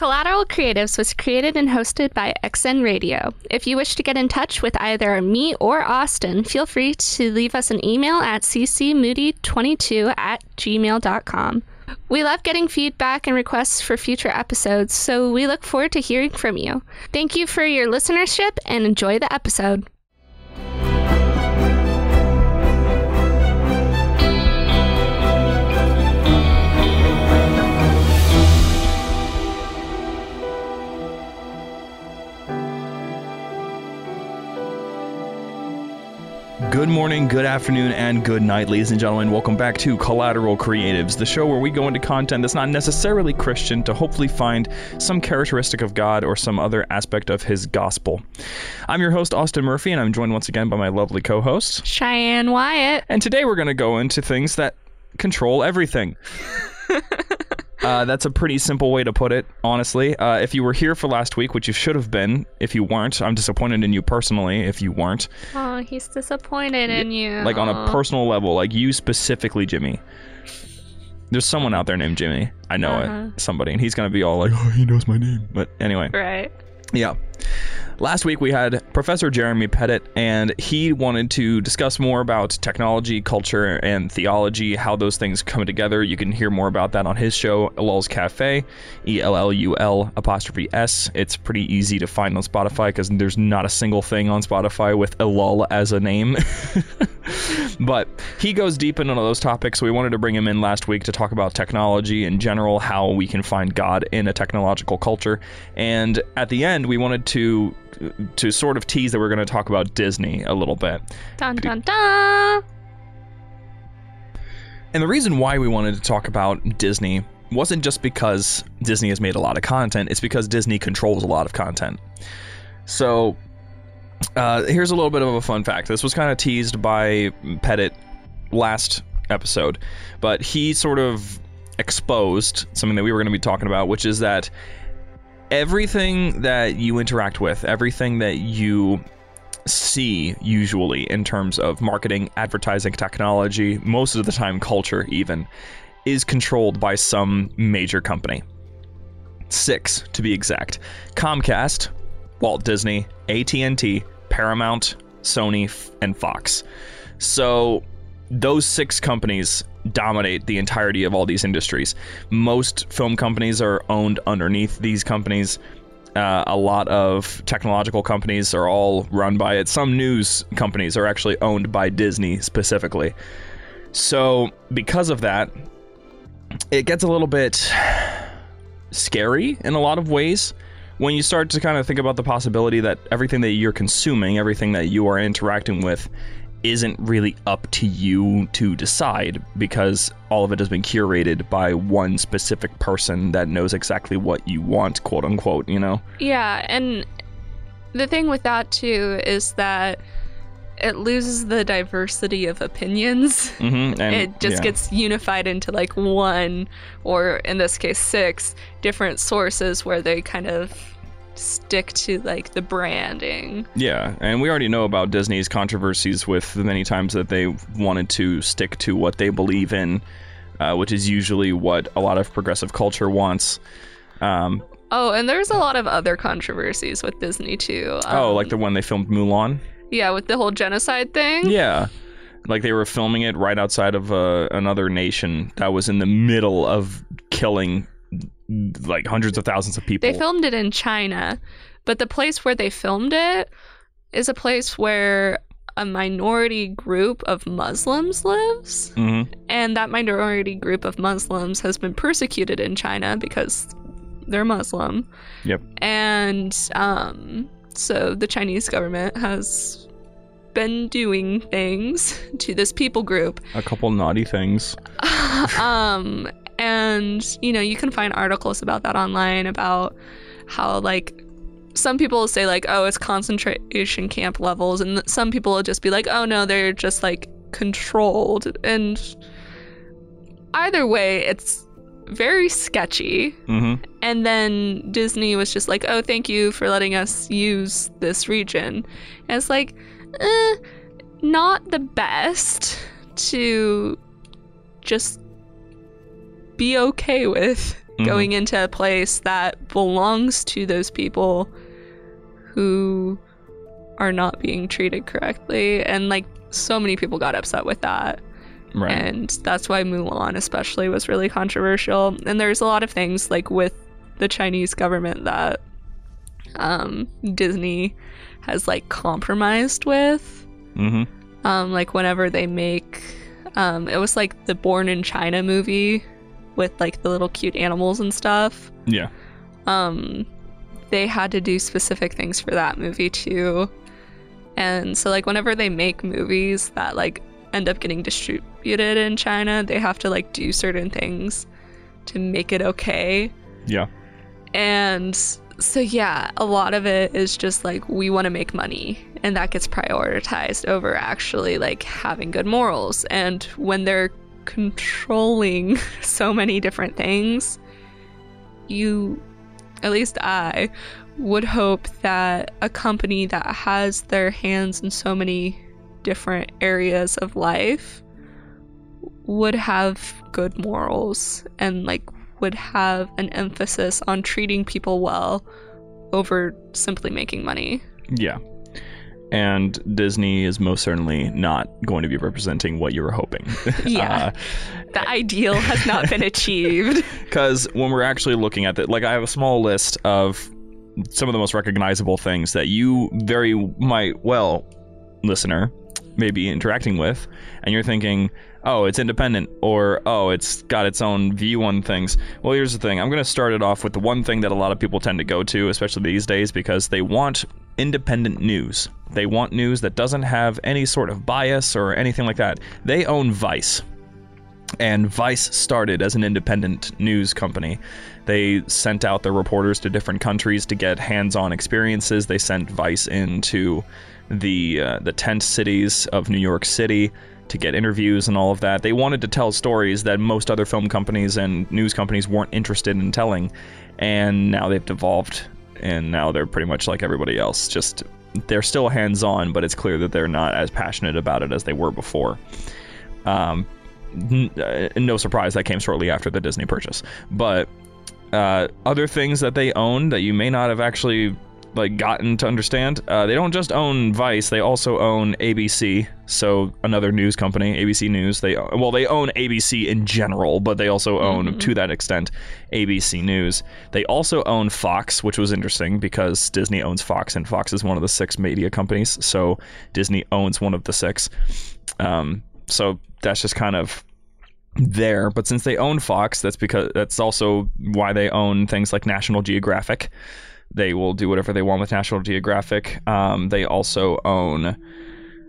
Collateral Creatives was created and hosted by XN Radio. If you wish to get in touch with either me or Austin, feel free to leave us an email at ccmoody22@gmail.com. We love getting feedback and requests for future episodes, so we look forward to hearing from you. Thank you for your listenership and enjoy the episode. Good morning, good afternoon, and good night, ladies and gentlemen. Welcome back to Collateral Creatives, the show where we go into content that's not necessarily Christian to hopefully find some characteristic of God or some other aspect of his gospel. I'm your host, Austin Murphy, and I'm joined once again by my lovely co-host, Cheyenne Wyatt. And today we're going to go into things that control everything. That's a pretty simple way to put it, honestly. If you were here for last week, which you should have been, if you weren't, I'm disappointed in you personally if you weren't. Oh, he's disappointed in you. Like on a personal level, like you specifically, Jimmy. There's someone out there named Jimmy. I know it. Somebody. And he's going to be all like, oh, he knows my name. But anyway. Right. Yeah. Last week we had Professor Jeremy Pettit, and he wanted to discuss more about technology, culture, and theology, how those things come together. You can hear more about that on his show, Elul's Cafe, ELLUL'S. It's pretty easy to find on Spotify because there's not a single thing on Spotify with Elul as a name. But he goes deep into those topics, so we wanted to bring him in last week to talk about technology in general, how we can find God in a technological culture. And at the end, we wanted to sort of tease that we're going to talk about Disney a little bit. Dun, dun, dun. And the reason why we wanted to talk about Disney wasn't just because Disney has made a lot of content, it's because Disney controls a lot of content. So here's a little bit of a fun fact. This was kind of teased by Pettit last episode, but he sort of exposed something that we were going to be talking about, which is that everything that you interact with, everything that you see usually in terms of marketing, advertising, technology, most of the time culture even, is controlled by some major company. 6 to be exact. Comcast, Walt Disney, AT&T, Paramount, Sony, and Fox. So those 6 companies dominate the entirety of all these industries. Most film companies are owned underneath these companies. A lot of technological companies are all run by it. Some news companies are actually owned by Disney specifically. So because of that, it gets a little bit scary in a lot of ways when you start to kind of think about the possibility that everything that you're consuming, everything that you are interacting with, isn't really up to you to decide, because all of it has been curated by one specific person that knows exactly what you want, quote unquote, you know? Yeah, and the thing with that too is that it loses the diversity of opinions. Mm-hmm. And, it just gets unified into like one, or in this case 6 different sources where they kind of stick to like the branding. Yeah, and we already know about Disney's controversies with the many times that they wanted to stick to what they believe in, which is usually what a lot of progressive culture wants. Oh, and there's a lot of other controversies with Disney too. Like the one they filmed Mulan? Yeah, with the whole genocide thing? Yeah. Like they were filming it right outside of another nation that was in the middle of killing like hundreds of thousands of people. They filmed it in China, but the place where they filmed it is a place where a minority group of Muslims lives. Mm-hmm. And that minority group of Muslims has been persecuted in China because they're Muslim. Yep. And so the Chinese government has been doing things to this people group. A couple naughty things. And, you know, you can find articles about that online, about how, like, some people say, like, oh, it's concentration camp levels. And some people will just be like, oh, no, they're just, like, controlled. And either way, it's very sketchy. Mm-hmm. And then Disney was just like, oh, thank you for letting us use this region. And it's like, not the best to just be okay with. going into a place that belongs to those people who are not being treated correctly. And like so many people got upset with that. Right. And that's why Mulan especially was really controversial. And there's a lot of things like with the Chinese government that Disney has like compromised with. Mm-hmm. Like whenever they make, it was like the Born in China movie with like the little cute animals and stuff. Yeah. They had to do specific things for that movie too. And so like whenever they make movies that like end up getting distributed in China, they have to like do certain things to make it okay. Yeah. And so yeah, a lot of it is just like we want to make money, and that gets prioritized over actually like having good morals. And when they're controlling so many different things, you, at least I, would hope that a company that has their hands in so many different areas of life would have good morals and like would have an emphasis on treating people well over simply making money. Yeah. And Disney is most certainly not going to be representing what you were hoping. Yeah. The ideal has not been achieved. Because when we're actually looking at it, like I have a small list of some of the most recognizable things that you very might, well, listener, may be interacting with, and you're thinking, oh, it's independent, or oh, it's got its own view on things. Well, here's the thing. I'm going to start it off with the one thing that a lot of people tend to go to, especially these days, because they want independent news. They want news that doesn't have any sort of bias or anything like that. They own Vice. And Vice started as an independent news company. They sent out their reporters to different countries to get hands-on experiences. They sent Vice into the tent cities of New York City to get interviews and all of that. They wanted to tell stories that most other film companies and news companies weren't interested in telling, and now they've devolved, and now they're pretty much like everybody else. Just, they're still hands-on, but it's clear that they're not as passionate about it as they were before. No surprise, that came shortly after the Disney purchase. But other things that they own that you may not have actually like gotten to understand, they don't just own Vice, they also own ABC, so another news company, ABC News. They own ABC in general, but they also own, to that extent, ABC News. They also own Fox, which was interesting because Disney owns Fox, and Fox is one of the 6 media companies, so Disney owns one of the 6. So that's just kind of there. But since they own Fox, that's also why they own things like National Geographic. They will do whatever they want with National Geographic. They also own,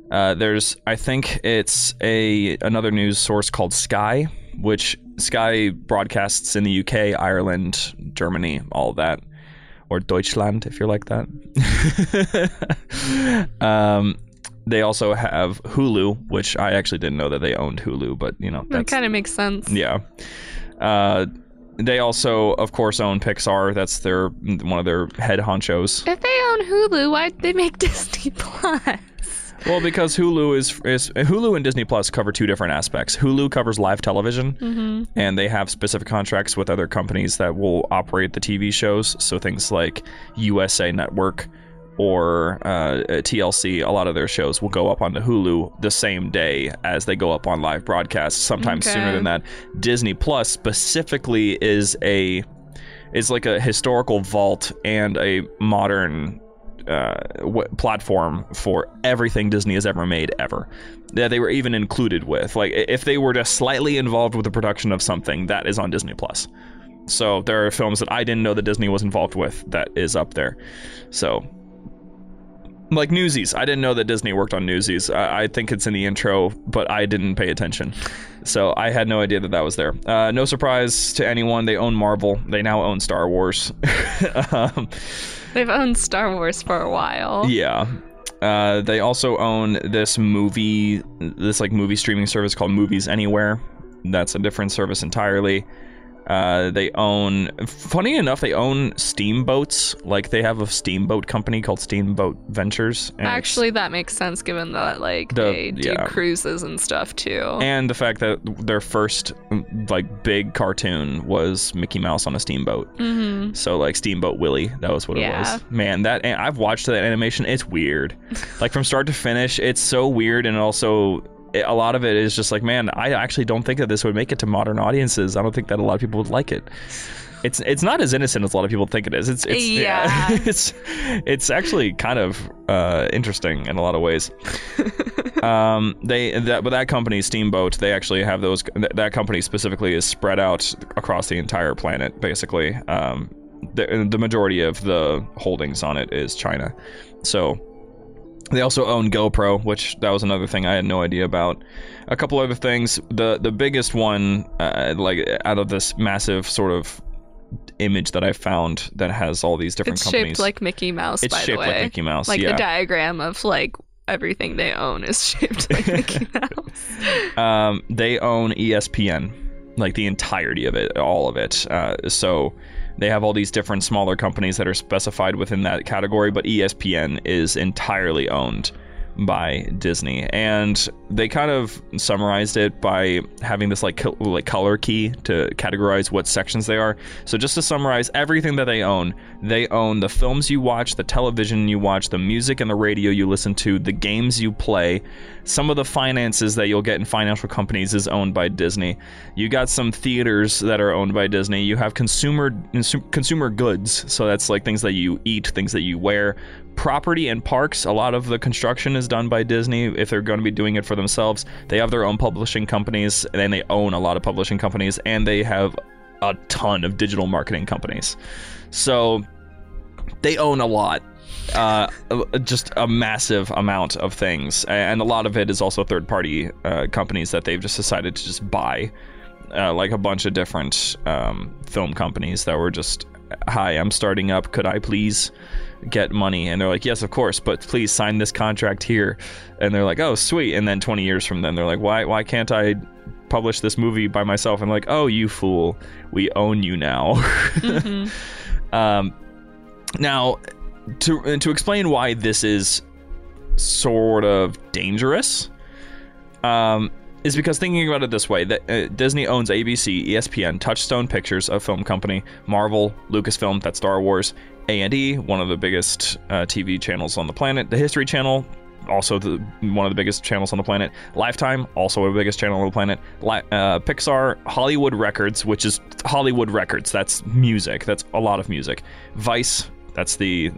there's, I think it's another news source called Sky, which Sky broadcasts in the UK, Ireland, Germany, all that, or Deutschland if you're like that. They also have Hulu, which I actually didn't know that they owned Hulu, but you know, that kind of makes sense. Yeah. They also, of course, own Pixar. That's one of their head honchos. If they own Hulu, why'd they make Disney Plus? Well, because Hulu is Hulu and Disney Plus cover two different aspects. Hulu covers live television, and they have specific contracts with other companies that will operate the TV shows. So things like USA Network or TLC, a lot of their shows will go up onto Hulu the same day as they go up on live broadcasts, sometimes sooner than that. Disney Plus specifically is like a historical vault and a modern platform for everything Disney has ever made, ever. That they were even included with. Like, if they were just slightly involved with the production of something, that is on Disney Plus. So there are films that I didn't know that Disney was involved with that is up there. So, like Newsies. I didn't know that Disney worked on Newsies. I think it's in the intro, but I didn't pay attention. So I had no idea that that was there. No surprise to anyone. They own Marvel. They now own Star Wars. They've owned Star Wars for a while. Yeah. They also own this movie streaming service called Movies Anywhere. That's a different service entirely. They own, funny enough, they own steamboats. Like, they have a steamboat company called Steamboat Ventures. Actually, that makes sense, given that, like, they do cruises and stuff, too. And the fact that their first, like, big cartoon was Mickey Mouse on a steamboat. Mm-hmm. So, like, Steamboat Willie, that was what it was. Man, that, and I've watched that animation. It's weird. Like, from start to finish, it's so weird, and also... a lot of it is just like, man, I actually don't think that this would make it to modern audiences. I don't think that a lot of people would like it. It's not as innocent as a lot of people think it is. It's it's actually kind of interesting in a lot of ways. That company, Steamboat, they actually have those. That company specifically is spread out across the entire planet, basically. The majority of the holdings on it is China, so. They also own GoPro, which that was another thing I had no idea about. A couple other things. The biggest one, like out of this massive sort of image that I found that has all these different companies. It's shaped like Mickey Mouse, by the way. It's shaped like Mickey Mouse, like the diagram of like everything they own is shaped like Mickey Mouse. They own ESPN, like the entirety of it, all of it. So... they have all these different smaller companies that are specified within that category, but ESPN is entirely owned by Disney. And they kind of summarized it by having this like color key to categorize what sections they are. So just to summarize everything that they own the films you watch, the television you watch, the music and the radio you listen to, the games you play. Some of the finances that you'll get in financial companies is owned by Disney. You got some theaters that are owned by Disney. You have consumer goods. So that's like things that you eat, things that you wear. Property and parks, a lot of the construction is done by Disney. If they're going to be doing it for themselves, they have their own publishing companies, and they own a lot of publishing companies, and they have a ton of digital marketing companies. So they own a lot, just a massive amount of things, and a lot of it is also third-party companies that they've just decided to just buy, like a bunch of different film companies that were just, hi, I'm starting up, could I please get money? And they're like, yes, of course, but please sign this contract here. And they're like, oh, sweet. And then 20 years from then, they're like, why can't I publish this movie by myself? And like, oh, you fool, we own you now. Mm-hmm. Now, to explain why this is sort of dangerous, is because thinking about it this way, that Disney owns ABC, ESPN, Touchstone Pictures, a film company, Marvel, Lucasfilm, that's Star Wars, A&E, one of the biggest TV channels on the planet, the History Channel, also one of the biggest channels on the planet, Lifetime, also the biggest channel on the planet, Pixar, Hollywood Records, which is Hollywood Records, that's music, that's a lot of music, Vice, that's the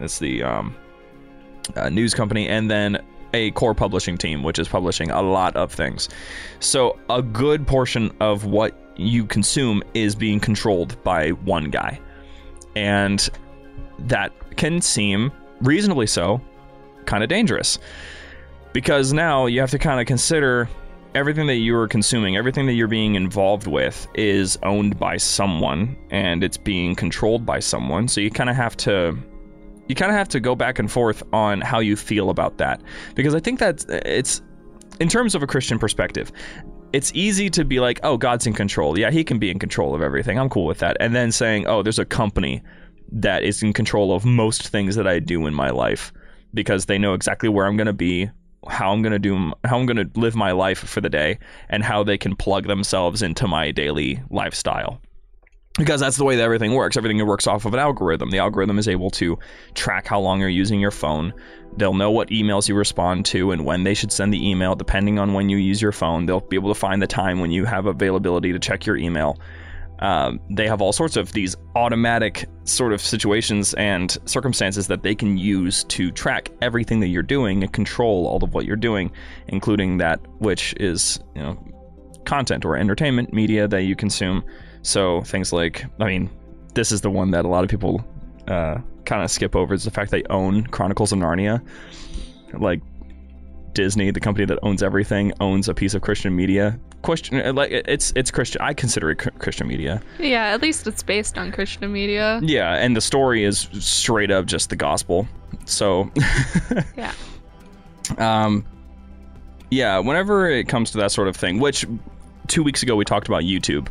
news company, and then a core publishing team, which is publishing a lot of things. So a good portion of what you consume is being controlled by one guy. And that can seem, reasonably so, kind of dangerous. Because now you have to kind of consider everything that you are consuming, everything that you're being involved with is owned by someone and it's being controlled by someone. So you kind of have to... you kind of have to go back and forth on how you feel about that, because I think that it's, in terms of a Christian perspective, it's easy to be like, oh, God's in control. Yeah, he can be in control of everything. I'm cool with that. And then saying, oh, there's a company that is in control of most things that I do in my life because they know exactly where I'm going to be, how I'm going to live my life for the day, and how they can plug themselves into my daily lifestyle. Because that's the way that everything works. Everything works off of an algorithm. The algorithm is able to track how long you're using your phone. They'll know what emails you respond to and when they should send the email. Depending on when you use your phone, they'll be able to find the time when you have availability to check your email. They have all sorts of these automatic sort of situations and circumstances that they can use to track everything that you're doing and control all of what you're doing, including that which is, you know, content or entertainment media that you consume. So things like, I mean, this is the one that a lot of people kind of skip over, is the fact they own Chronicles of Narnia. Like, Disney, the company that owns everything, owns a piece of Christian media. It's Christian. I consider it Christian media. Yeah, at least it's based on Christian media. Yeah, and the story is straight up just the gospel. So, yeah. Yeah, whenever it comes to that sort of thing, which 2 weeks ago we talked about YouTube.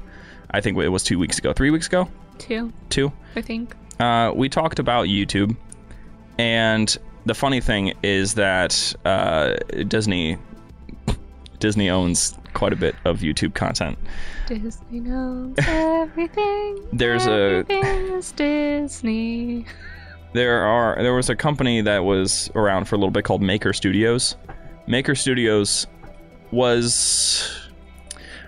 I think it was 2 weeks ago, 3 weeks ago? Two, I think. We talked about YouTube, and the funny thing is that Disney owns quite a bit of YouTube content. Disney knows everything. Everything is Disney. There was a company that was around for a little bit called Maker Studios. Maker Studios was,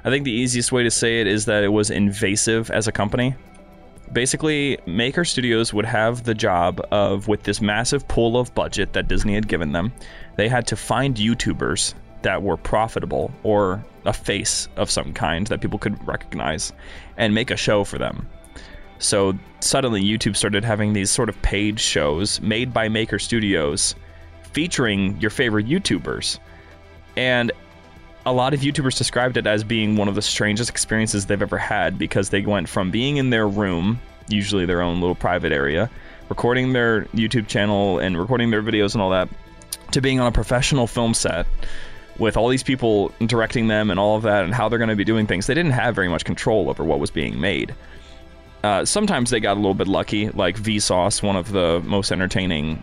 I think the easiest way to say it is that it was invasive as a company. Basically, Maker Studios would have the job of, with this massive pool of budget that Disney had given them, they had to find YouTubers that were profitable or a face of some kind that people could recognize and make a show for them. So suddenly YouTube started having these sort of paid shows made by Maker Studios featuring your favorite YouTubers. And a lot of YouTubers described it as being one of the strangest experiences they've ever had, because they went from being in their room, usually their own little private area, recording their YouTube channel and recording their videos and all that, to being on a professional film set with all these people directing them and all of that and how they're going to be doing things. They didn't have very much control over what was being made. Sometimes they got a little bit lucky, like Vsauce, one of the most entertaining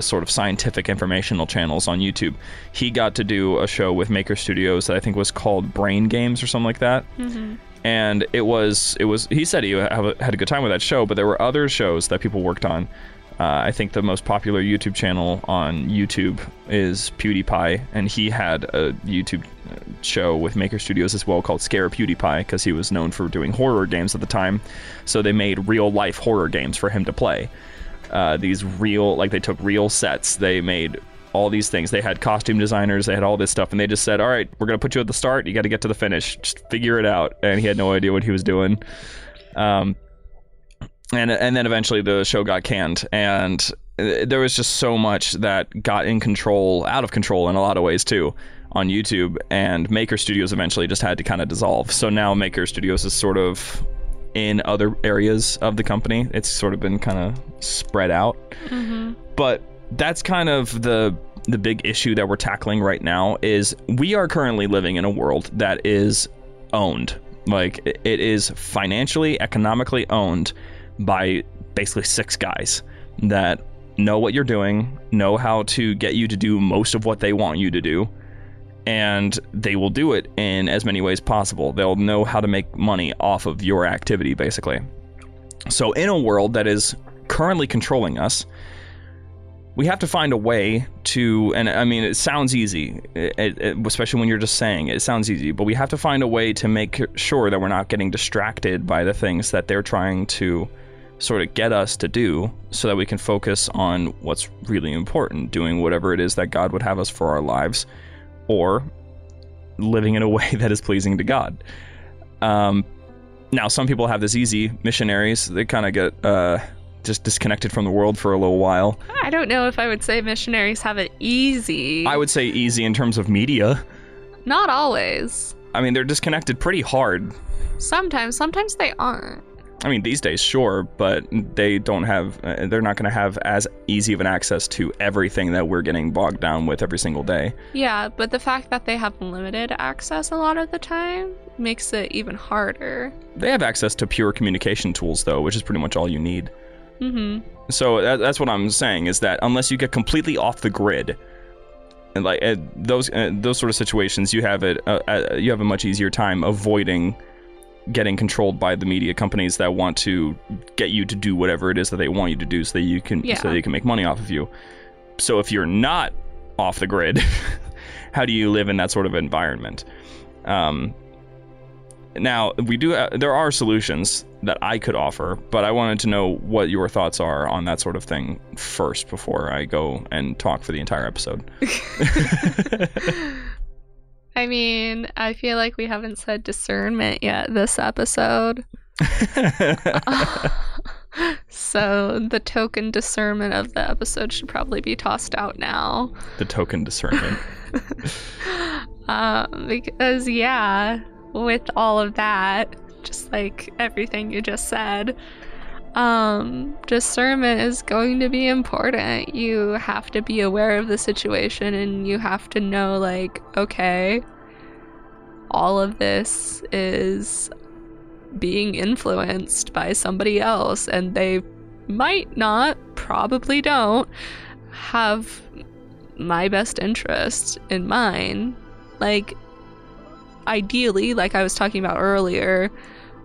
sort of scientific informational channels on YouTube. He got to do a show with Maker Studios that I think was called Brain Games or something like that. Mm-hmm. And it was. He said he had a good time with that show, but there were other shows that people worked on. I think the most popular YouTube channel on YouTube is PewDiePie, and he had a YouTube show with Maker Studios as well called Scare PewDiePie, because he was known for doing horror games at the time, so they made real-life horror games for him to play. These real, like, they took real sets, they made all these things, they had costume designers, they had all this stuff, and they just said, all right, we're going to put you at the start, you got to get to the finish, just figure it out, and he had no idea what he was doing. And then eventually the show got canned, and there was just so much that got out of control in a lot of ways too on YouTube, and Maker Studios eventually just had to kind of dissolve. So now Maker Studios is sort of in other areas of the company. It's sort of been kind of spread out. Mm-hmm. But that's kind of the big issue that we're tackling right now, is we are currently living in a world that is owned. Like, it is financially, economically owned by basically six guys that know what you're doing, know how to get you to do most of what they want you to do, and they will do it in as many ways possible. They'll know how to make money off of your activity, basically. So in a world that is currently controlling us, we have to find a way to, and I mean, it sounds easy, especially when you're just saying it, it sounds easy, but we have to find a way to make sure that we're not getting distracted by the things that they're trying to sort of get us to do, so that we can focus on what's really important, doing whatever it is that God would have us for our lives, or living in a way that is pleasing to God. Now, some people have this easy. Missionaries, they kind of get... just disconnected from the world for a little while. I don't know if I would say missionaries have it easy. I would say easy in terms of media. Not always. I mean, they're disconnected pretty hard. Sometimes they aren't. I mean, these days, sure, but they don't have, they're not going to have as easy of an access to everything that we're getting bogged down with every single day. Yeah, but the fact that they have limited access a lot of the time makes it even harder. They have access to pure communication tools, though, which is pretty much all you need. Mm-hmm. So that's what I'm saying, is that unless you get completely off the grid, and like those sort of situations, you have a much easier time avoiding getting controlled by the media companies that want to get you to do whatever it is that they want you to do, so that you can so they can make money off of you. So if you're not off the grid, how do you live in that sort of environment? Now, there are solutions that I could offer, but I wanted to know what your thoughts are on that sort of thing first before I go and talk for the entire episode. I mean, I feel like we haven't said discernment yet this episode. So the token discernment of the episode should probably be tossed out now. The token discernment. Because, yeah... with all of that, just like everything you just said, discernment is going to be important. You have to be aware of the situation, and you have to know, like, okay, all of this is being influenced by somebody else, and they might not, probably don't, have my best interest in mind. Like, ideally, like I was talking about earlier,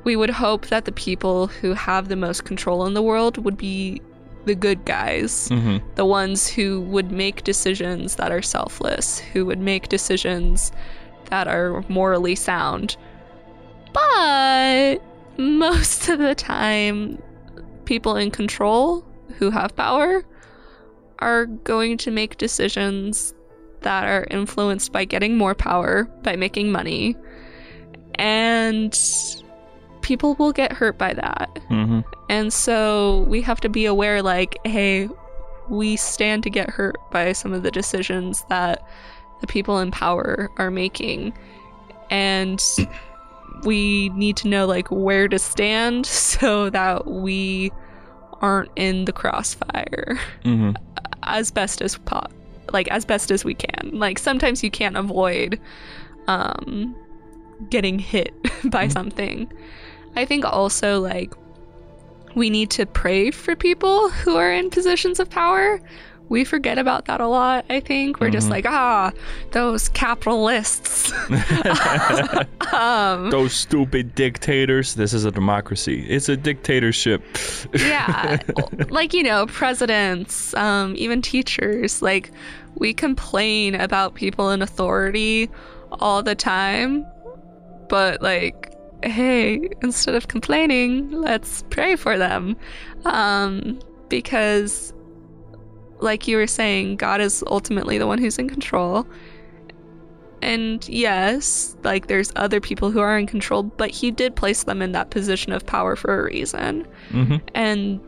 we would hope that the people who have the most control in the world would be the good guys, mm-hmm. the ones who would make decisions that are selfless, who would make decisions that are morally sound. But most of the time, people in control who have power are going to make decisions that are influenced by getting more power, by making money, and people will get hurt by that. Mm-hmm. And so we have to be aware, like, hey, we stand to get hurt by some of the decisions that the people in power are making. And we need to know, like, where to stand so that we aren't in the crossfire mm-hmm. as best as we can. Like, sometimes you can't avoid getting hit by mm-hmm. something. I think also, like, we need to pray for people who are in positions of power. We forget about that a lot, I think. We're mm-hmm. just like, those capitalists. Those stupid dictators. This is a democracy. It's a dictatorship. Yeah. Like, you know, presidents, even teachers. Like, we complain about people in authority all the time. But, like, hey, instead of complaining, let's pray for them. Because, like you were saying, God is ultimately the one who's in control. And yes, like, there's other people who are in control, but he did place them in that position of power for a reason. Mm-hmm. And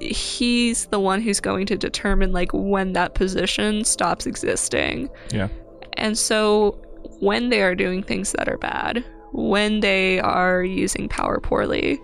he's the one who's going to determine, like, when that position stops existing. Yeah. And so when they are doing things that are bad, when they are using power poorly,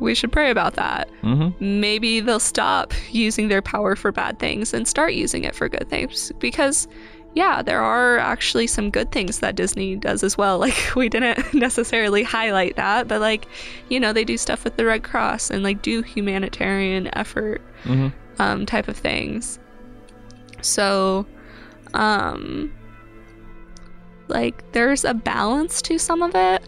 we should pray about that. Mm-hmm. Maybe they'll stop using their power for bad things and start using it for good things. Because, yeah, there are actually some good things that Disney does as well. Like, we didn't necessarily highlight that, but, like, you know, they do stuff with the Red Cross and, like, do humanitarian effort mm-hmm. Type of things. So, like, there's a balance to some of it,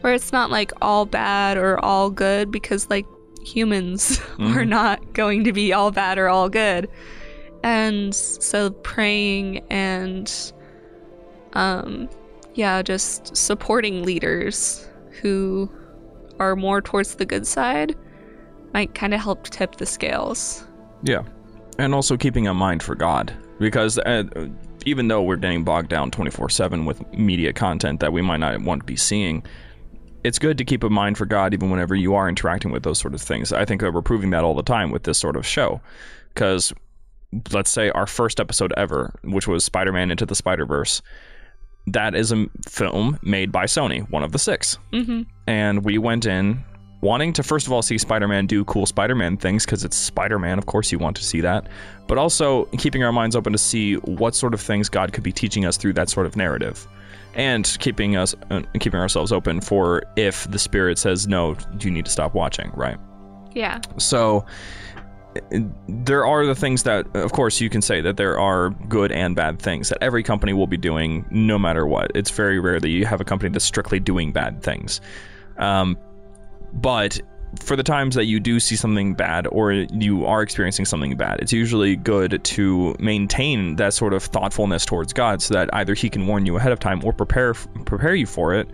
where it's not, like, all bad or all good, because, like, humans mm-hmm. are not going to be all bad or all good. And so praying and, just supporting leaders who are more towards the good side might kind of help tip the scales. Yeah. And also keeping a mind for God, because even though we're getting bogged down 24/7 with media content that we might not want to be seeing, it's good to keep in mind for God even whenever you are interacting with those sort of things. I think that we're proving that all the time with this sort of show. Because, let's say, our first episode ever, which was Spider-Man Into the Spider-Verse, that is a film made by Sony, one of the six. Mm-hmm. And we went in wanting to, first of all, see Spider-Man do cool Spider-Man things, because it's Spider-Man, of course you want to see that. But also keeping our minds open to see what sort of things God could be teaching us through that sort of narrative. And keeping ourselves open for if the spirit says, no, you need to stop watching, right? Yeah. So there are the things that, of course, you can say that there are good and bad things that every company will be doing no matter what. It's very rare that you have a company that's strictly doing bad things. But for the times that you do see something bad or you are experiencing something bad, it's usually good to maintain that sort of thoughtfulness towards God so that either he can warn you ahead of time or prepare you for it,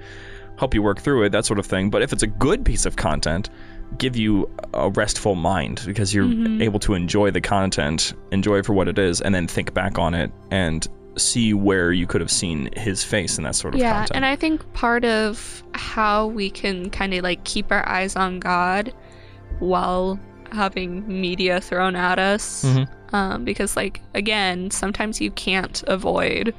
help you work through it, that sort of thing. But if it's a good piece of content, give you a restful mind, because you're mm-hmm. able to enjoy the content, enjoy it for what it is, and then think back on it and see where you could have seen his face in that sort of content. And I think part of how we can kind of, like, keep our eyes on God while having media thrown at us, mm-hmm. Because, like, again, sometimes you can't avoid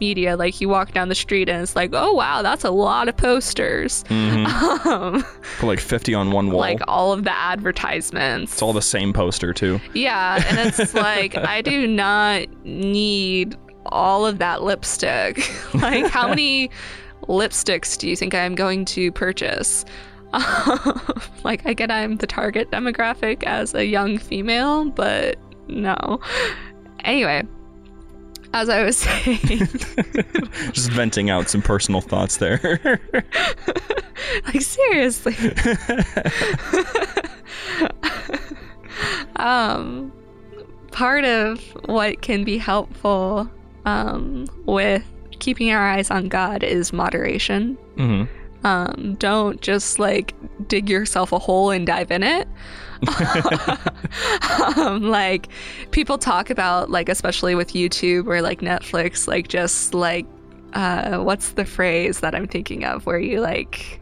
media. Like, you walk down the street and it's like, oh wow, that's a lot of posters. Mm-hmm. For like 50 on one wall, like all of the advertisements. It's all the same poster too. Yeah. And it's like, I do not need all of that lipstick. Like, how many lipsticks do you think I'm going to purchase? Like, I get I'm the target demographic as a young female, but no. Anyway, as I was saying... Just venting out some personal thoughts there. Like, seriously. Part of what can be helpful with keeping our eyes on God is moderation. Mm-hmm. Don't just, like, dig yourself a hole and dive in it. Like, people talk about, like, especially with YouTube or, like, Netflix, like, just, like, what's the phrase that I'm thinking of where you, like,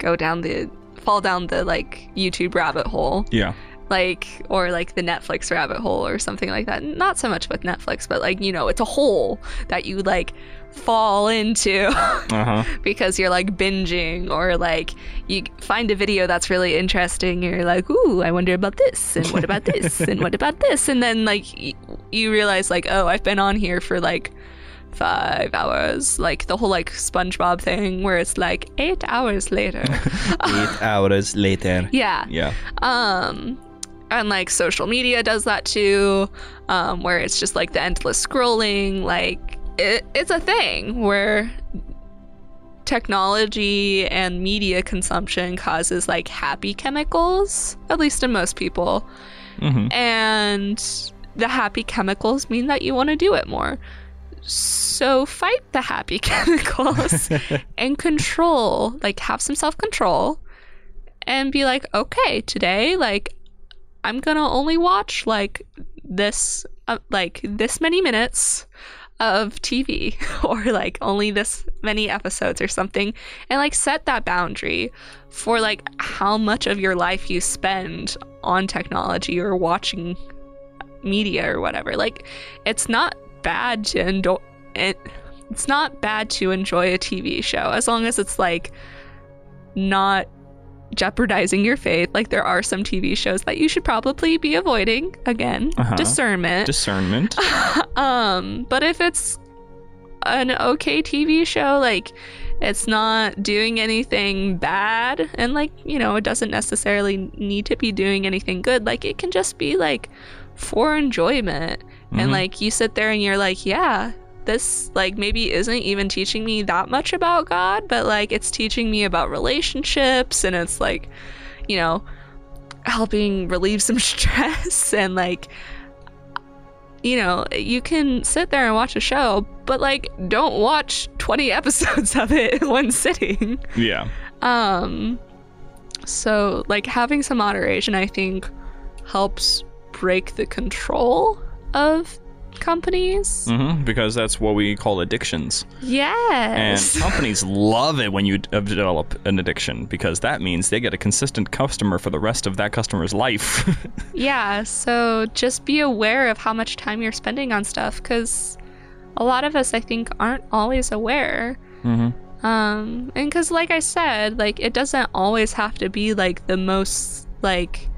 fall down the, like, YouTube rabbit hole. Yeah. Like, or like the Netflix rabbit hole or something like that. Not so much with Netflix, but, like, you know, it's a hole that you, like, fall into because you're, like, binging, or, like, you find a video that's really interesting. You're like, ooh, I wonder about this, and what about this, and what about this? And then, like, you realize, like, oh, I've been on here for, like, 5 hours, like the whole, like, SpongeBob thing where it's like 8 hours later. 8 hours later. Yeah. Yeah. And, like, social media does that too, where it's just, like, the endless scrolling. Like, it's a thing where technology and media consumption causes, like, happy chemicals, at least in most people. Mm-hmm. And the happy chemicals mean that you want to do it more. So fight the happy chemicals and control, like, have some self-control and be like, okay, today, like, I'm gonna only watch, like, this many minutes of TV, or, like, only this many episodes or something, and, like, set that boundary for, like, how much of your life you spend on technology or watching media or whatever. Like, it's not bad to enjoy a TV show, as long as it's, like, not jeopardizing your faith. Like, there are some TV shows that you should probably be avoiding. Again, discernment. But if it's an okay TV show, like, it's not doing anything bad, and, like, you know, it doesn't necessarily need to be doing anything good. Like, it can just be, like, for enjoyment. Mm-hmm. And, like, you sit there and you're like, yeah, this, like, maybe isn't even teaching me that much about God, but, like, it's teaching me about relationships, and it's, like, you know, helping relieve some stress, and, like, you know, you can sit there and watch a show, but, like, don't watch 20 episodes of it in one sitting. Yeah. So, like, having some moderation, I think, helps break the control of companies, because that's what we call addictions. Yes. And companies love it when you develop an addiction, because that means they get a consistent customer for the rest of that customer's life. Yeah, so just be aware of how much time you're spending on stuff, because a lot of us, I think, aren't always aware. Mm-hmm. And because, like I said, like, it doesn't always have to be, like, the most, like,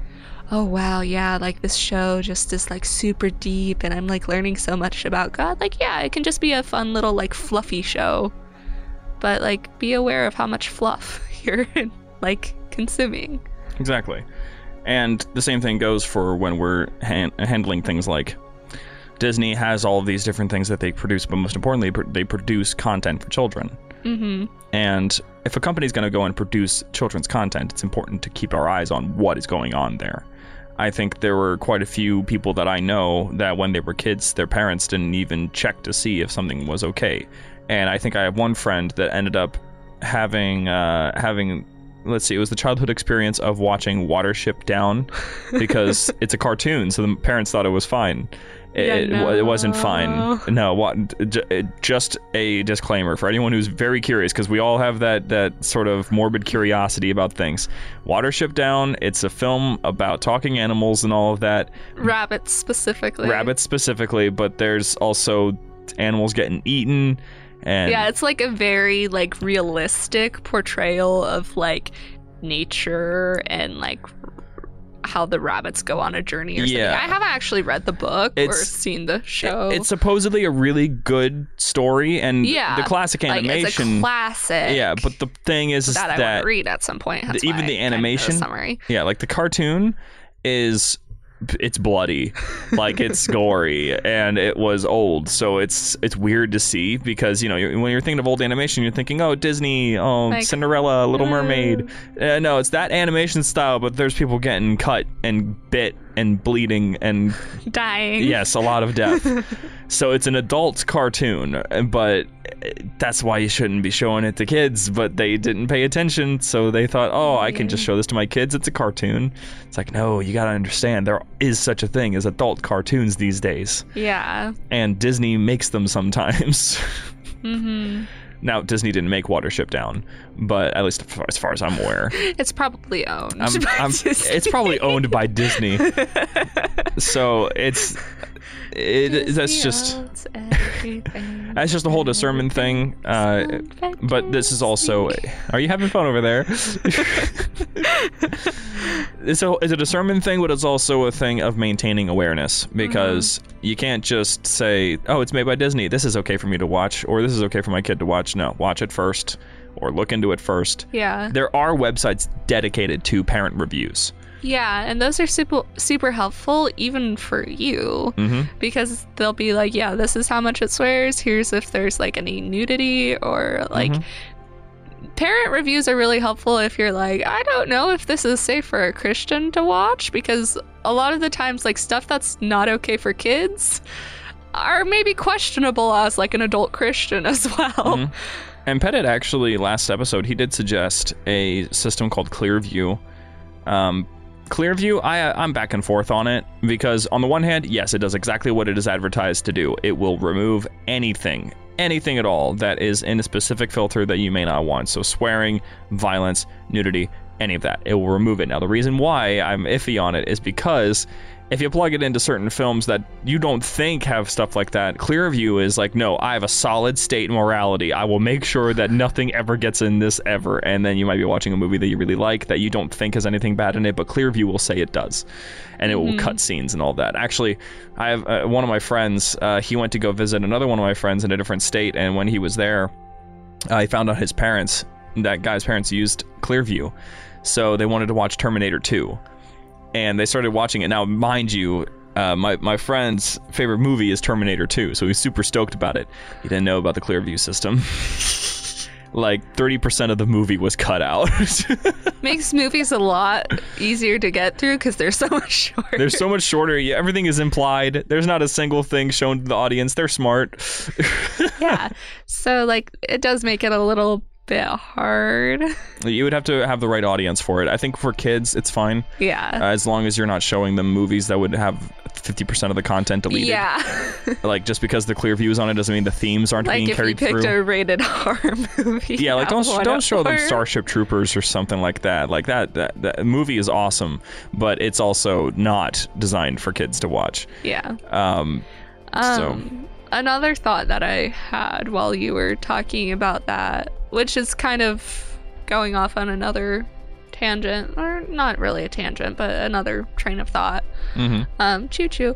oh, wow, yeah, like, this show just is, like, super deep, and I'm, like, learning so much about God. Like, yeah, it can just be a fun little, like, fluffy show. But, like, be aware of how much fluff you're, like, consuming. Exactly. And the same thing goes for when we're handling things like Disney has all of these different things that they produce, but most importantly, they produce content for children. Mm-hmm. And if a company's going to go and produce children's content, it's important to keep our eyes on what is going on there. I think there were quite a few people that I know that when they were kids, their parents didn't even check to see if something was okay. And I think I have one friend that ended up having, let's see, it was the childhood experience of watching Watership Down, because it's a cartoon, so the parents thought it was fine. It wasn't fine. No, just a disclaimer for anyone who's very curious, because we all have that sort of morbid curiosity about things. Watership Down, it's a film about talking animals and all of that. Rabbits specifically, but there's also animals getting eaten. And yeah, it's, like, a very, like, realistic portrayal of, like, nature and, like, how the rabbits go on a journey or something. Yeah. I haven't actually read the book or seen the show. It's supposedly a really good story, and the classic animation. Like, it's a classic. Yeah, but the thing is that I want to read at some point. That's even the animation summary. Yeah, like the cartoon is. It's bloody, like it's gory, and it was old, so it's weird to see, because you know when you're thinking of old animation, you're thinking, oh, Disney, oh, like, Cinderella, Little Mermaid. No, it's that animation style, but there's people getting cut and bit and bleeding and dying. Yes, a lot of death. So it's an adult cartoon, but that's why you shouldn't be showing it to kids. But they didn't pay attention, so they thought, oh, I can just show this to my kids. It's a cartoon. It's like, no, you gotta understand, there is such a thing as adult cartoons these days. Yeah. And Disney makes them sometimes. Mm-hmm. Now, Disney didn't make Watership Down, but at least as far as I'm aware. It's probably owned by Disney. It's probably owned by Disney. So that's just the whole discernment thing. But this is also... Are you having fun over there? It's a discernment thing, but it's also a thing of maintaining awareness, because you can't just say, oh, it's made by Disney, this is okay for me to watch, or this is okay for my kid to watch. No, watch it first, or look into it first. Yeah. There are websites dedicated to parent reviews. Yeah, and those are super, super helpful, even for you, because they'll be like, yeah, this is how much it swears, here's if there's like any nudity, or like... Parent reviews are really helpful if you're like, I don't know if this is safe for a Christian to watch, because a lot of the times, like, stuff that's not okay for kids are maybe questionable as like an adult Christian as well. And Pettit actually, last episode, he did suggest a system called Clearview. Clearview, I'm back and forth on it, because on the one hand, yes, it does exactly what it is advertised to do. It will remove anything at all that is in a specific filter that you may not want. So swearing, violence, nudity, any of that, it will remove it. Now, the reason why I'm iffy on it is because if you plug it into certain films that you don't think have stuff like that, Clearview is like, no, I have a solid state morality. I will make sure that nothing ever gets in this ever. And then you might be watching a movie that you really like that you don't think has anything bad in it, but Clearview will say it does. And it will cut scenes and all that. Actually, I have one of my friends, he went to go visit another one of my friends in a different state. And when he was there, he found out that guy's parents used Clearview. So they wanted to watch Terminator 2. And they started watching it. Now, mind you, my friend's favorite movie is Terminator 2, so he's super stoked about it. He didn't know about the Clearview system. Like, 30% of the movie was cut out. Makes movies a lot easier to get through, because they're so much shorter. They're so much shorter. Everything is implied. There's not a single thing shown to the audience. They're smart. Yeah. So, like, it does make it a little bit hard. You would have to have the right audience for it. I think for kids it's fine. Yeah. As long as you're not showing them movies that would have 50% of the content deleted. Yeah. Like, just because the Clearview is on it doesn't mean the themes aren't being carried through. Like, if you picked a rated horror movie. Yeah, like, don't show them Starship Troopers or something like that. Like, that movie is awesome, but it's also not designed for kids to watch. Yeah. Another thought that I had while you were talking about that, which is kind of going off on another tangent, or not really a tangent, but another train of thought. Choo-choo.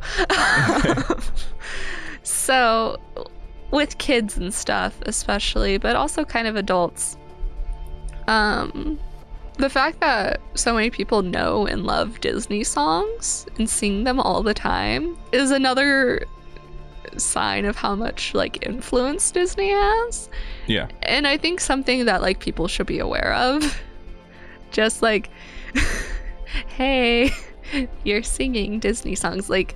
So, with kids and stuff especially, but also kind of adults, the fact that so many people know and love Disney songs and sing them all the time is another sign of how much, like, influence Disney has. Yeah. And I think something that, like, people should be aware of. Just like, hey, you're singing Disney songs. Like,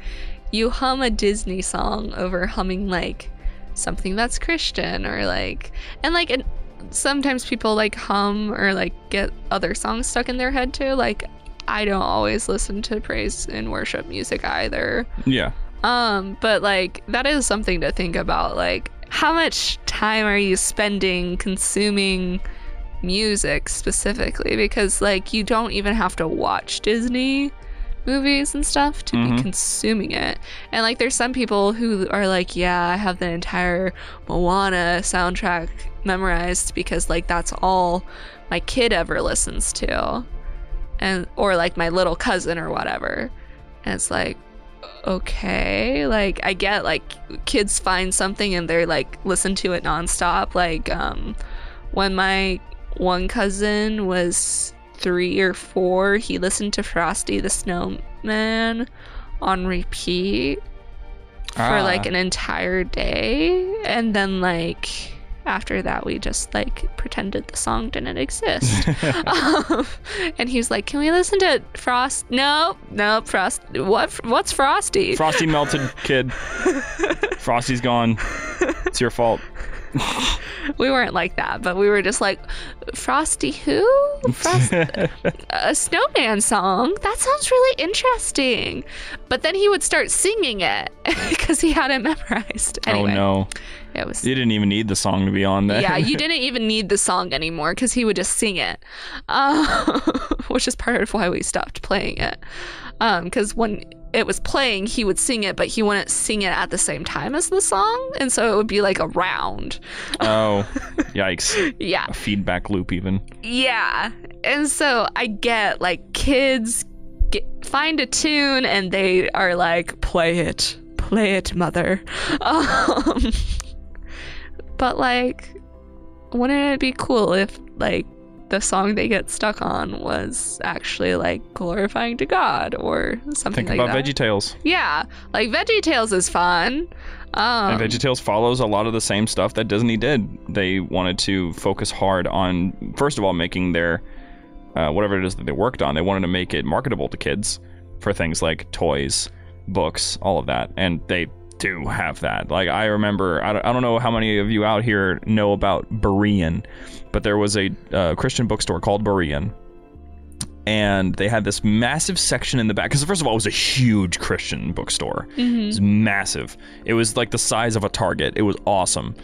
you hum a Disney song over humming, like, something that's Christian, or like, and like, and sometimes people like hum or like get other songs stuck in their head too. Like, I don't always listen to praise and worship music either. Yeah. But, like, that is something to think about. Like, how much time are you spending consuming music specifically? Because, like, you don't even have to watch Disney movies and stuff to be consuming it. And, like, there's some people who are like, yeah, I have the entire Moana soundtrack memorized because, like, that's all my kid ever listens to. and or like my little cousin or whatever. And it's like, okay, like I get like kids find something and they're like listen to it nonstop. Like when my one cousin was 3 or 4, he listened to Frosty the Snowman on repeat for like an entire day, and then like after that we just like pretended the song didn't exist. And he was like, can we listen to Frost? No, Frost, what's Frosty? Frosty melted, kid. Frosty's gone. It's your fault. We weren't like that, but we were just like, Frosty who? A snowman song? That sounds really interesting. But then he would start singing it because he had it memorized. Anyway, oh no. It was, you didn't even need the song to be on there. Yeah, you didn't even need the song anymore because he would just sing it, which is part of why we stopped playing it. Because when it was playing, he would sing it, but he wouldn't sing it at the same time as the song. And so it would be like a round. Oh, yikes. Yeah. A feedback loop even. Yeah. And so I get like kids find a tune and they are like, play it. Play it, mother. But like, wouldn't it be cool if like the song they get stuck on was actually like glorifying to God or something like that? Think about VeggieTales. Yeah, like VeggieTales is fun. And VeggieTales follows a lot of the same stuff that Disney did. They wanted to focus hard on, first of all, making their whatever it is that they worked on. They wanted to make it marketable to kids for things like toys, books, all of that, and they do have that. Like, I remember, I don't know how many of you out here know about Berean, but there was a Christian bookstore called Berean, and they had this massive section in the back, because first of all, it was a huge Christian bookstore. Mm-hmm. It was massive. It was like the size of a Target. It was awesome.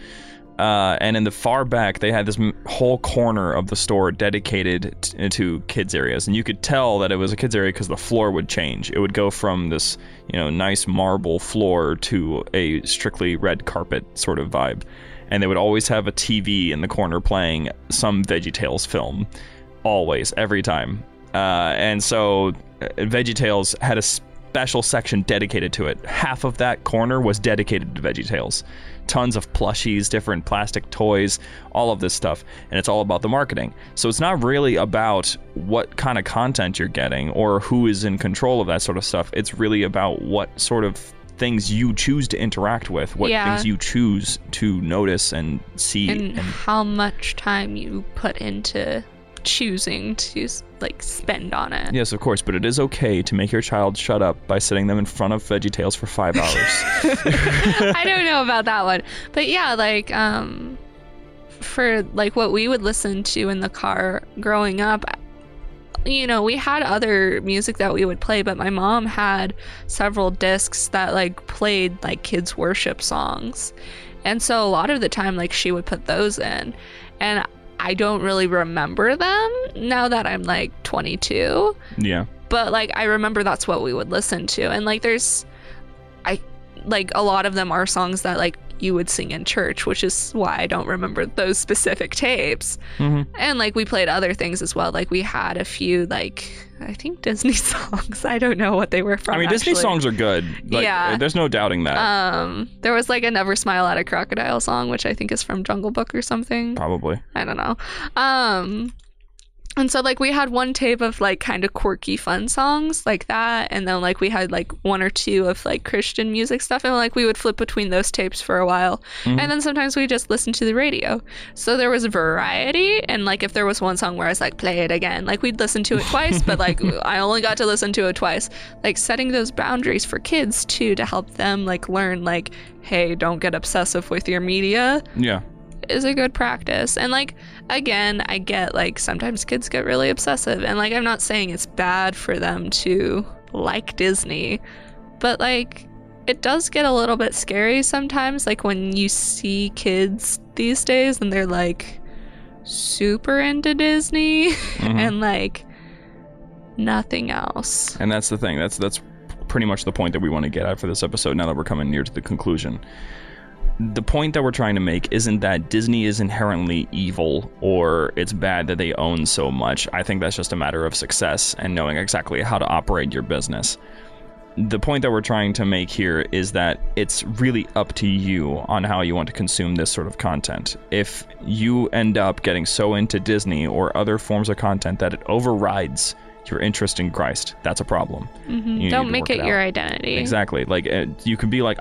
And in the far back, they had this whole corner of the store dedicated to kids' areas. And you could tell that it was a kids' area because the floor would change. It would go from this, you know, nice marble floor to a strictly red carpet sort of vibe. And they would always have a TV in the corner playing some VeggieTales film. Always, every time. And so VeggieTales had a special section dedicated to it. Half of that corner was dedicated to VeggieTales. Tons of plushies, different plastic toys, all of this stuff. And it's all about the marketing. So it's not really about what kind of content you're getting or who is in control of that sort of stuff. It's really about what sort of things you choose to interact with, what things you choose to notice and see. And how much time you put into choosing to like spend on it. Yes, of course, but it is okay to make your child shut up by sitting them in front of VeggieTales for 5 hours. I don't know about that one, but yeah, like for like what we would listen to in the car growing up, you know, we had other music that we would play, but my mom had several discs that like played like kids worship songs, and so a lot of the time like she would put those in, and I don't really remember them now that I'm like 22. Yeah. But like, I remember that's what we would listen to. And like, there's, I like a lot of them are songs that like you would sing in church, which is why I don't remember those specific tapes. Mm-hmm. And like, we played other things as well. Like, we had a few, like, I think Disney songs. I don't know what they were from. I mean, actually. Disney songs are good. Like, yeah. There's no doubting that. There was like a Never Smile at a Crocodile song, which I think is from Jungle Book or something. Probably. I don't know. And so like we had one tape of like kind of quirky fun songs like that. And then like we had like 1 or 2 of like Christian music stuff. And like we would flip between those tapes for a while. Mm-hmm. And then sometimes we just listened to the radio. So there was variety. And like if there was one song where I was like, play it again, like we'd listen to it twice. But like I only got to listen to it twice. Like setting those boundaries for kids too, to help them like learn like, hey, don't get obsessive with your media. Yeah. Is a good practice. And like, again, I get like sometimes kids get really obsessive, and like I'm not saying it's bad for them to like Disney, but like it does get a little bit scary sometimes, like when you see kids these days and they're like super into Disney. Mm-hmm. And like nothing else. And that's the thing, that's pretty much the point that we want to get at for this episode now that we're coming near to the conclusion. the point that we're trying to make isn't that Disney is inherently evil or it's bad that they own so much. I think that's just a matter of success and knowing exactly how to operate your business. The point that we're trying to make here is that it's really up to you on how you want to consume this sort of content. If you end up getting so into Disney or other forms of content that it overrides your interest in Christ, that's a problem. Mm-hmm. Don't make it your identity. Exactly. Like you can be like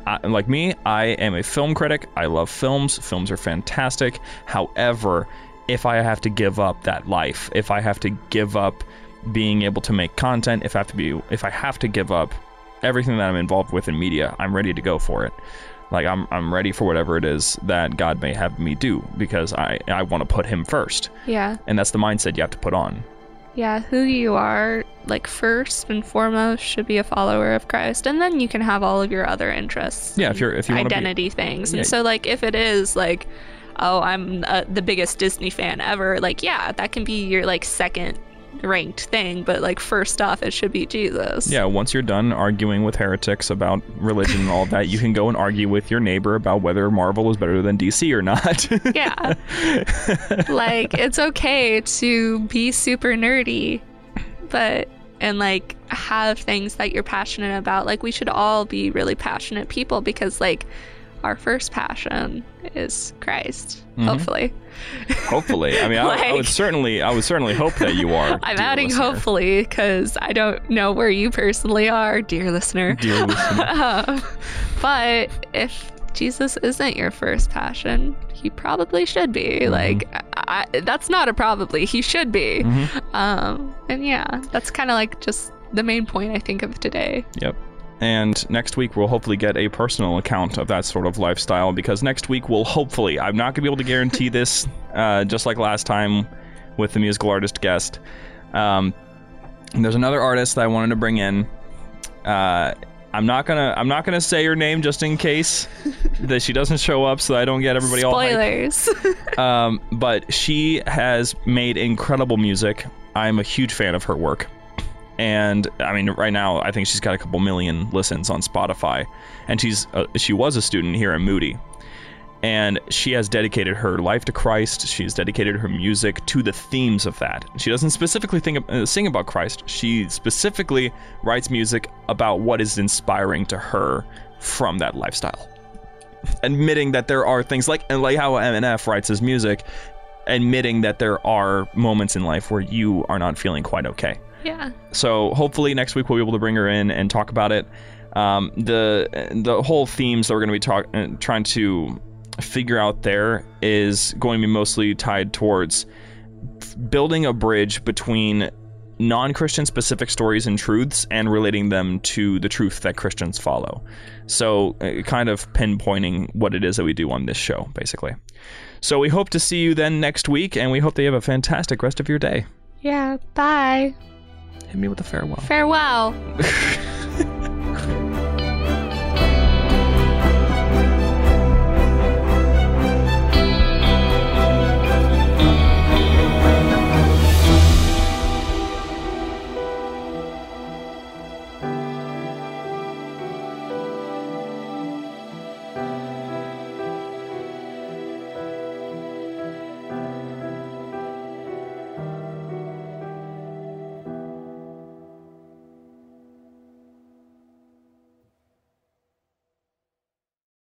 me. I am a film critic. I love films. Films are fantastic. However, if I have to give up that life, if I have to give up being able to make content, if I have to give up everything that I'm involved with in media, I'm ready to go for it. Like I'm ready for whatever it is that God may have me do, because I want to put him first. Yeah. And that's the mindset you have to put on. Yeah, who you are, like, first and foremost should be a follower of Christ, and then you can have all of your other interests. Yeah, if you identity be, things. Yeah. And so, like, if it is like, oh, I'm the biggest Disney fan ever, like, yeah, that can be your like second ranked thing, but like first off it should be Jesus. Yeah, once you're done arguing with heretics about religion and all that, you can go and argue with your neighbor about whether Marvel is better than DC or not. Yeah. Like, it's okay to be super nerdy, but and like have things that you're passionate about. Like, we should all be really passionate people, because like our first passion is Christ. Mm-hmm. Hopefully. I mean, like, I would certainly hope that you are. I'm adding listener. Hopefully, because I don't know where you personally are, dear listener. But if Jesus isn't your first passion, he probably should be. Mm-hmm. Like, that's not a probably. He should be. Mm-hmm. And yeah, that's kind of like just the main point I think of today. Yep. And next week, we'll hopefully get a personal account of that sort of lifestyle, because next week, we'll hopefully, I'm not going to be able to guarantee this, just like last time with the musical artist guest. There's another artist that I wanted to bring in. I'm not gonna say her name just in case that she doesn't show up, so I don't get everybody spoilers. All spoilers. But she has made incredible music. I'm a huge fan of her work. And I mean, right now, I think she's got a couple million listens on Spotify, and she was a student here at Moody, and she has dedicated her life to Christ. She's dedicated her music to the themes of that. She doesn't specifically sing about Christ. She specifically writes music about what is inspiring to her from that lifestyle, admitting that there are things like how MNF writes his music, admitting that there are moments in life where you are not feeling quite okay. Yeah. So hopefully next week we'll be able to bring her in and talk about it. The whole themes that we're going to be trying to figure out there is going to be mostly tied towards building a bridge between non-Christian specific stories and truths and relating them to the truth that Christians follow. So kind of pinpointing what it is that we do on this show, basically. So we hope to see you then next week, and we hope that you have a fantastic rest of your day. Yeah. Bye. Hit me with a farewell. Farewell.